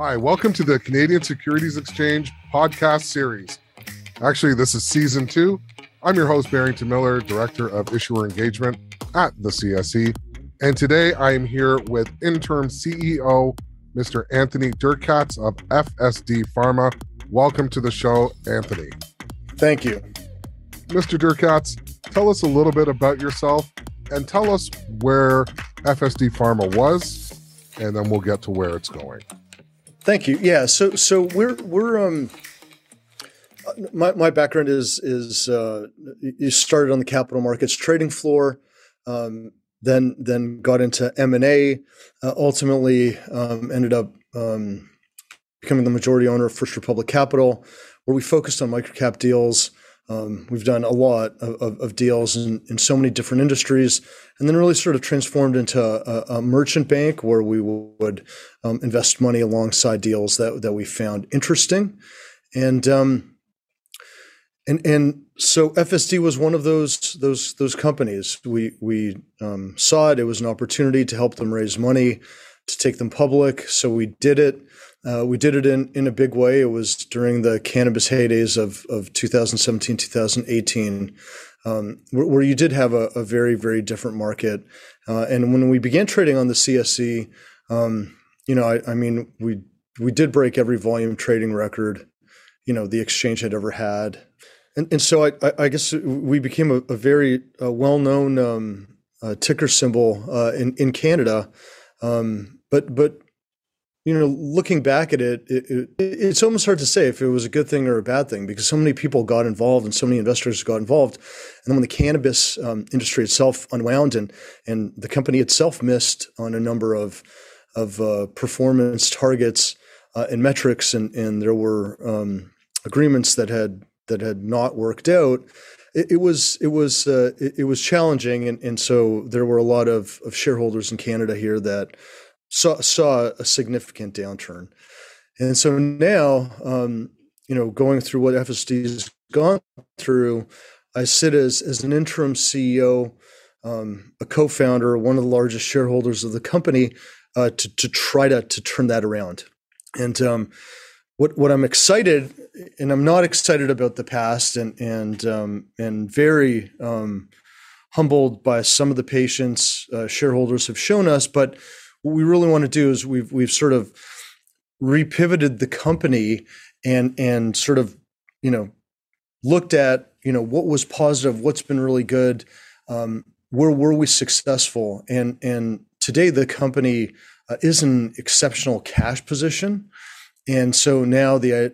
Hi, welcome to the Canadian Securities Exchange podcast series. Actually, this is season 2. I'm your host, Barrington Miller, Director of Issuer Engagement at the CSE. And today I am here with interim CEO, Mr. Anthony Durkacz of FSD Pharma. Welcome to the show, Anthony. Thank you. Mr. Durkacz, tell us a little bit about yourself and tell us where FSD Pharma was, and then we'll get to where it's going. Thank you. Yeah. So we're my background is you started on the capital markets trading floor, then got into M&A, ultimately ended up becoming the majority owner of First Republic Capital, where we focused on microcap deals. We've done a lot of deals in so many different industries, and then really sort of transformed into a merchant bank where we would invest money alongside deals that we found interesting. And so FSD was one of those companies. We saw it. It was an opportunity to help them raise money, to take them public. So we did it. We did it in a big way. It was during the cannabis heydays of 2017, 2018, where you did have a very, very different market. And when we began trading on the CSE, we did break every volume trading record, the exchange had ever had. And so I guess we became a very well-known ticker symbol in Canada. But looking back at it, it's almost hard to say if it was a good thing or a bad thing, because so many people got involved and so many investors got involved. And then when the cannabis industry itself unwound and the company itself missed on a number of performance targets and metrics, and there were agreements that had not worked out, it was challenging, and so there were a lot of shareholders in Canada here that saw a significant downturn. And so now, going through what FSD has gone through, I sit as an interim CEO, a co-founder, one of the largest shareholders of the company, to try to turn that around. And what I'm excited, and I'm not excited about the past, and very humbled by some of the patience shareholders have shown us, but what we really want to do is we've sort of repivoted the company and sort of, looked at, what was positive, what's been really good, where were we successful? And today the company is in an exceptional cash position. And so now the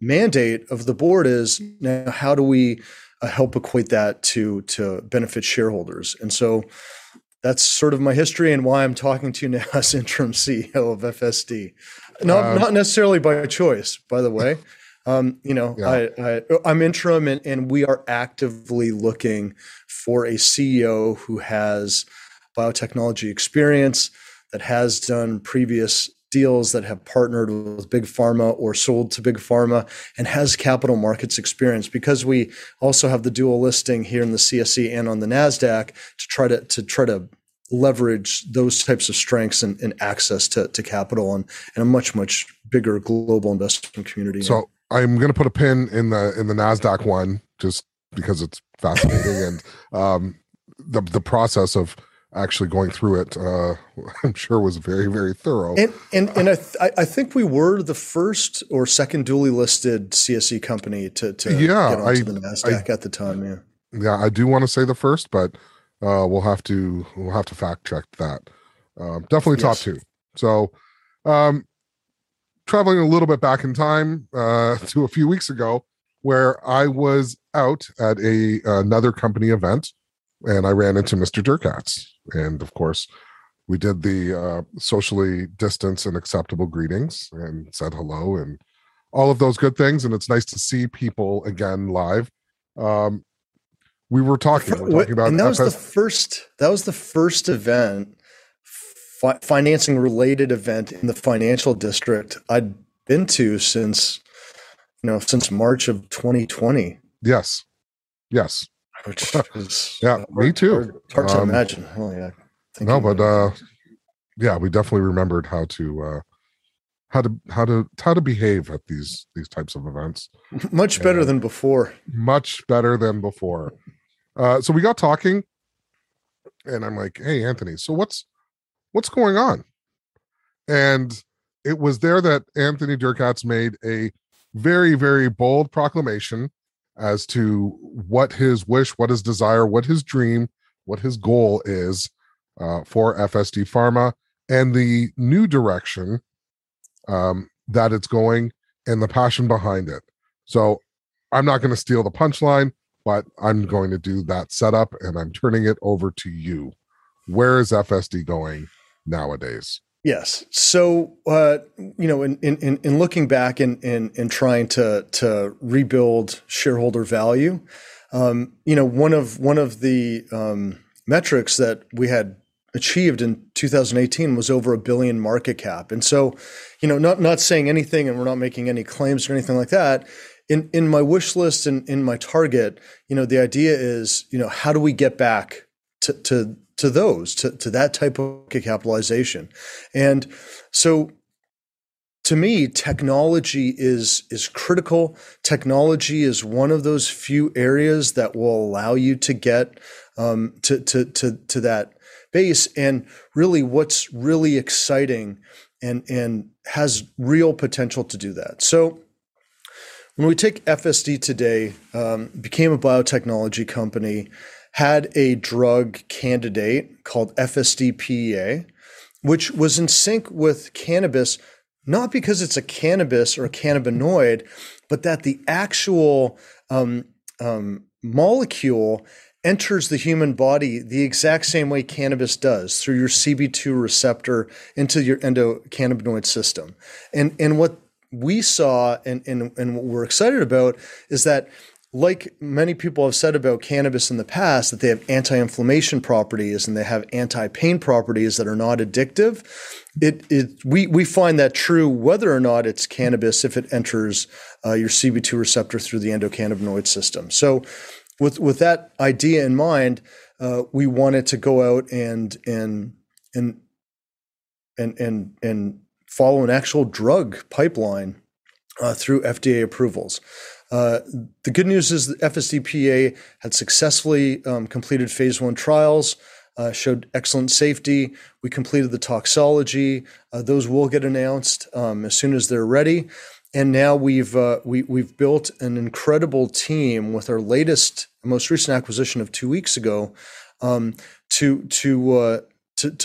mandate of the board is now, how do we help equate that to benefit shareholders? And so that's sort of my history and why I'm talking to you now as interim CEO of FSD. Not necessarily by choice, by the way. Yeah. I'm interim, and we are actively looking for a CEO who has biotechnology experience, that has done previous deals, that have partnered with big pharma or sold to big pharma, and has capital markets experience, because we also have the dual listing here in the CSE and on the Nasdaq to try to leverage those types of strengths and access to capital and a much bigger global investment community. So I'm going to put a pin in the Nasdaq one, just because it's fascinating, and the process of actually going through it, I'm sure was very, very thorough. And I think we were the first or second dually listed CSE company to get onto the Nasdaq at the time. Yeah, I do want to say the first, but we'll have to fact check that. Definitely top 2. So, traveling a little bit back in time to a few weeks ago, where I was out at another company event, and I ran into Mr. Durkacz. And of course, we did the socially distanced and acceptable greetings and said hello and all of those good things. And it's nice to see people again live. We were talking about, and that was the first event, financing related event in the financial district I'd been to since March of 2020. Yes. Which is, yeah, me too. Hard to imagine. Oh yeah. But we definitely remembered how to how to behave at these types of events. Much better than before. Much better than before. So we got talking, and I'm like, "Hey, Anthony, so what's going on?" And it was there that Anthony Durkacz made a very, very bold proclamation as to what his wish, what his desire, what his dream, what his goal is for FSD Pharma and the new direction that it's going and the passion behind it. So I'm not going to steal the punchline, but I'm going to do that setup, and I'm turning it over to you. Where is FSD going nowadays? Yes. So, in looking back and trying to rebuild shareholder value, one of the metrics that we had achieved in 2018 was over $1 billion market cap. And so, not saying anything, and we're not making any claims or anything like that. In my wish list and in my target, the idea is, how do we get back to that type of capitalization? And so to me, technology is critical. Technology is one of those few areas that will allow you to get to that base. And really what's really exciting and has real potential to do that. So when we take FSD today, became a biotechnology company, had a drug candidate called FSDPEA, which was in sync with cannabis, not because it's a cannabis or a cannabinoid, but that the actual molecule enters the human body the exact same way cannabis does, through your CB2 receptor into your endocannabinoid system. And what we saw and what we're excited about is that, like many people have said about cannabis in the past, that they have anti-inflammation properties and they have anti-pain properties that are not addictive. We find that true whether or not it's cannabis, if it enters your CB2 receptor through the endocannabinoid system. So with that idea in mind, we wanted to go out and follow an actual drug pipeline through FDA approvals. The good news is that FSDPEA had successfully completed phase 1 trials, showed excellent safety. We completed the toxicology; those will get announced as soon as they're ready. And now we've built an incredible team with our most recent acquisition of 2 weeks ago, to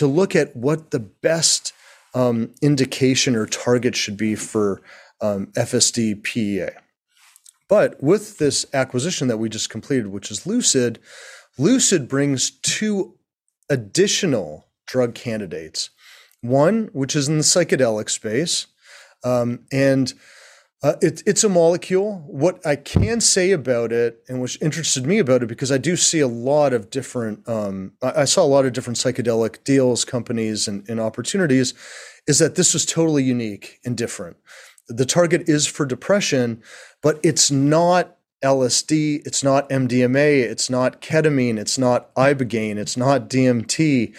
look at what the best indication or target should be for FSDPEA. But with this acquisition that we just completed, which is Lucid brings 2 additional drug candidates. One, which is in the psychedelic space, it's a molecule. What I can say about it, and which interested me about it, because I do see a lot of different, I saw a lot of different psychedelic deals, companies, and opportunities, is that this was totally unique and different. The target is for depression, but it's not LSD, it's not MDMA, it's not ketamine, it's not ibogaine, it's not DMT,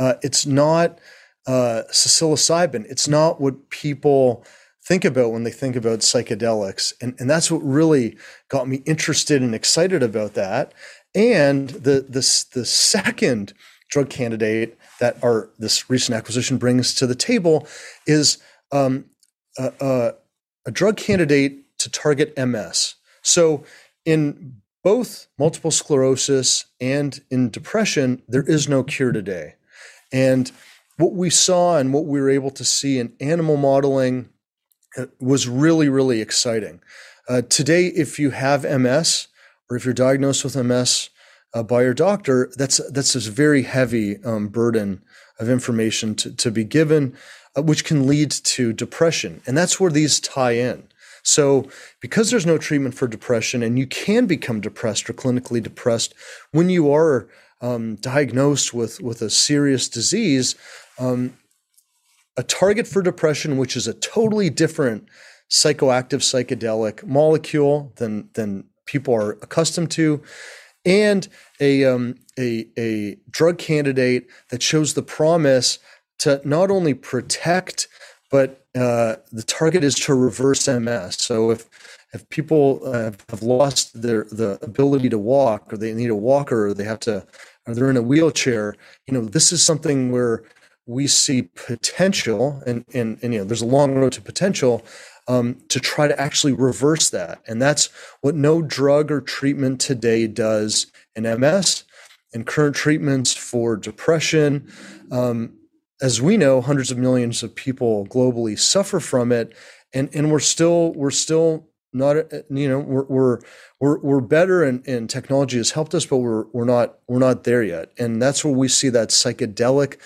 it's not psilocybin. It's not what people think about when they think about psychedelics. And that's what really got me interested and excited about that. And the second drug candidate that this recent acquisition brings to the table is a drug candidate to target MS. So in both multiple sclerosis and in depression, there is no cure today. And what we saw and what we were able to see in animal modeling was really, really exciting. Today, if you have MS or if you're diagnosed with MS by your doctor, that's this very heavy burden of information to be given, which can lead to depression. And that's where these tie in. So because there's no treatment for depression, and you can become depressed or clinically depressed when you are diagnosed with a serious disease, a target for depression, which is a totally different psychoactive psychedelic molecule than people are accustomed to, and a drug candidate that shows the promise to not only protect, but the target is to reverse MS. So if people have lost the ability to walk, or they need a walker, or they have to, or they're in a wheelchair, you know, this is something where we see potential, and you know, there's a long road to potential, to try to actually reverse that. And that's what no drug or treatment today does in MS. And current treatments for depression, as we know, hundreds of millions of people globally suffer from it, and we're still not, you know, we're better, and technology has helped us, but we're not there yet. And that's where we see that psychedelic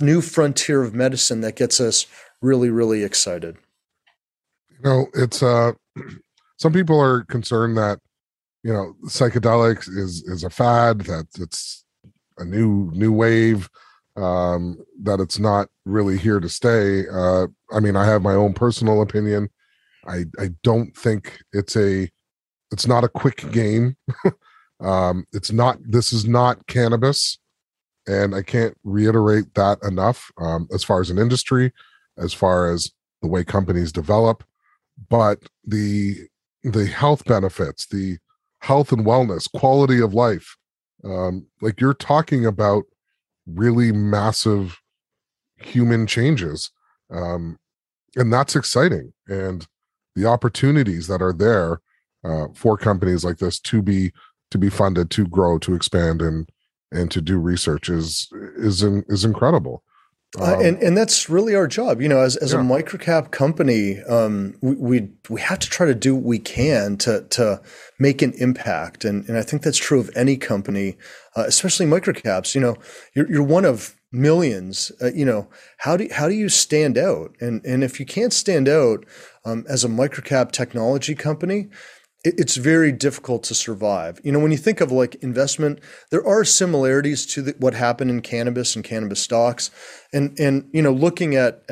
new frontier of medicine that gets us really, really excited. You know, it's some people are concerned that, you know, psychedelics is a fad, that it's a new wave, that it's not really here to stay. I mean, I have my own personal opinion. I don't think it's not a quick game. This is not cannabis, and I can't reiterate that enough, as far as an industry, as far as the way companies develop. But the health benefits, the health and wellness, quality of life, like you're talking about really massive human changes, and that's exciting. And the opportunities that are there for companies like this to be funded, to grow, to expand, and to do research is incredible. And that's really our job, you know, as a microcap company, we have to try to do what we can to make an impact. And I think that's true of any company, especially microcaps. You know, you're one of millions, you know, how do you stand out? And if you can't stand out, as a microcap technology company, it's very difficult to survive. You know, when you think of like investment, there are similarities to what happened in cannabis and cannabis stocks, and you know, looking at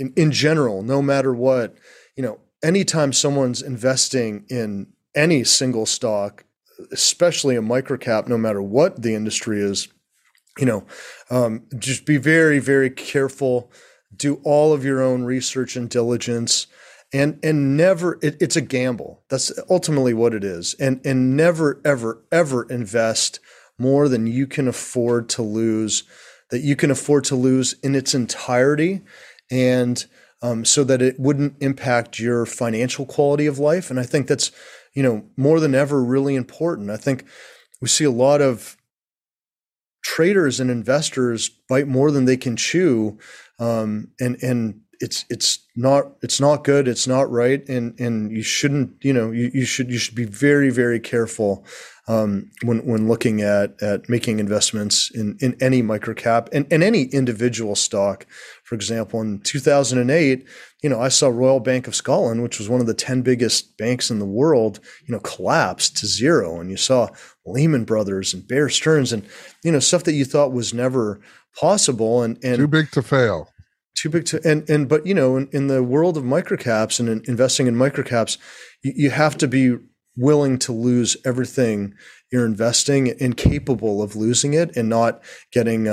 in general, no matter what, you know, anytime someone's investing in any single stock, especially a microcap, no matter what the industry is, you know, just be very, very careful. Do all of your own research and diligence. And never, it's a gamble. That's ultimately what it is. And never, ever, ever invest more than you can afford to lose, that you can afford to lose in its entirety, and so that it wouldn't impact your financial quality of life. And I think that's, you know, more than ever really important. I think we see a lot of traders and investors bite more than they can chew, and it's not good. It's not right. And you shouldn't, you know, you should be very, very careful, when looking at making investments in any microcap and any individual stock. For example, in 2008, you know, I saw Royal Bank of Scotland, which was one of the 10 biggest banks in the world, you know, collapse to zero. And you saw Lehman Brothers and Bear Stearns and, you know, stuff that you thought was never possible. And too big to fail. But you know, in the world of microcaps and in investing in microcaps, you have to be willing to lose everything you're investing, and capable of losing it, and not making the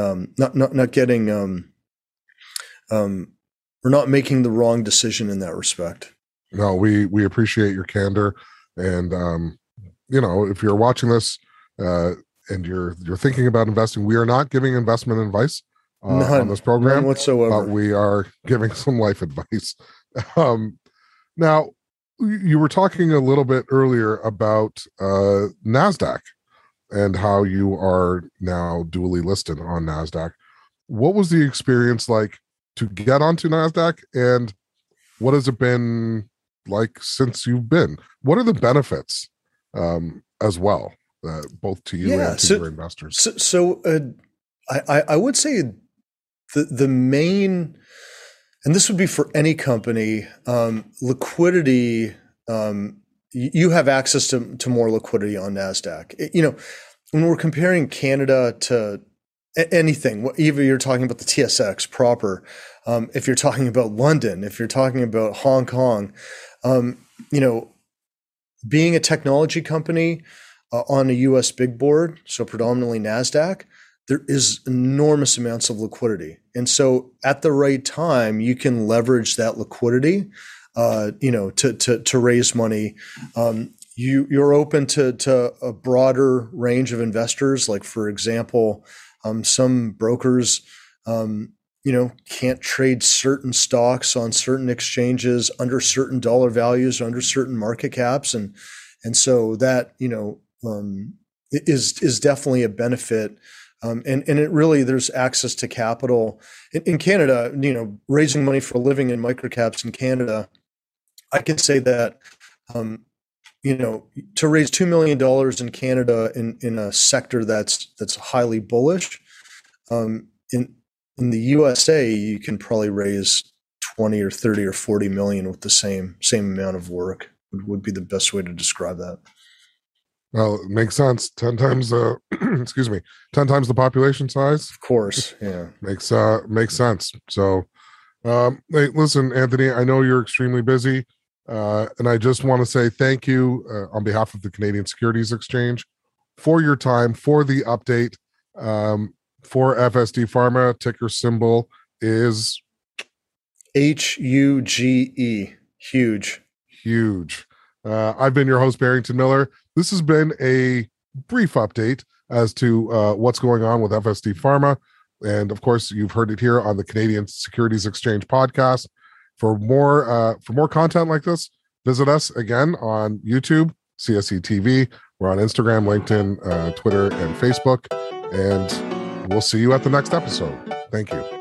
wrong decision in that respect. No, we appreciate your candor, and you know, if you're watching this and you're thinking about investing, we are not giving investment advice. None, on this program whatsoever. But we are giving some life advice. Now, you were talking a little bit earlier about Nasdaq and how you are now dually listed on Nasdaq. What was the experience like to get onto Nasdaq, and what has it been like since you've been? What are the benefits as well, both to you and to your investors? So I would say the main, and this would be for any company, liquidity, you have access to more liquidity on NASDAQ. You know, when we're comparing Canada to anything, either you're talking about the TSX proper, if you're talking about London, if you're talking about Hong Kong, you know, being a technology company on a U.S. big board, so predominantly NASDAQ, there is enormous amounts of liquidity. And so at the right time, you can leverage that liquidity, to raise money. You're open to a broader range of investors. Like, for example, some brokers, can't trade certain stocks on certain exchanges under certain dollar values, under certain market caps. And so that, is definitely a benefit. And it really, there's access to capital in Canada, raising money for a living in microcaps in Canada. I can say that, to raise $2 million in Canada in a sector that's highly bullish, in the USA, you can probably raise 20 or 30 or 40 million with the same amount of work would be the best way to describe that. Well, it makes sense. 10 times, excuse me, 10 times the population size. Of course. Yeah. Makes sense. So, hey, listen, Anthony, I know you're extremely busy. And I just want to say thank you on behalf of the Canadian Securities Exchange for your time, for the update, for FSD Pharma. Ticker symbol is HUGE. Huge. Huge. I've been your host, Barrington Miller. This has been a brief update as to what's going on with FSD Pharma. And of course, you've heard it here on the Canadian Securities Exchange podcast. For more content like this, visit us again on YouTube, CSE TV. We're on Instagram, LinkedIn, Twitter, and Facebook. And we'll see you at the next episode. Thank you.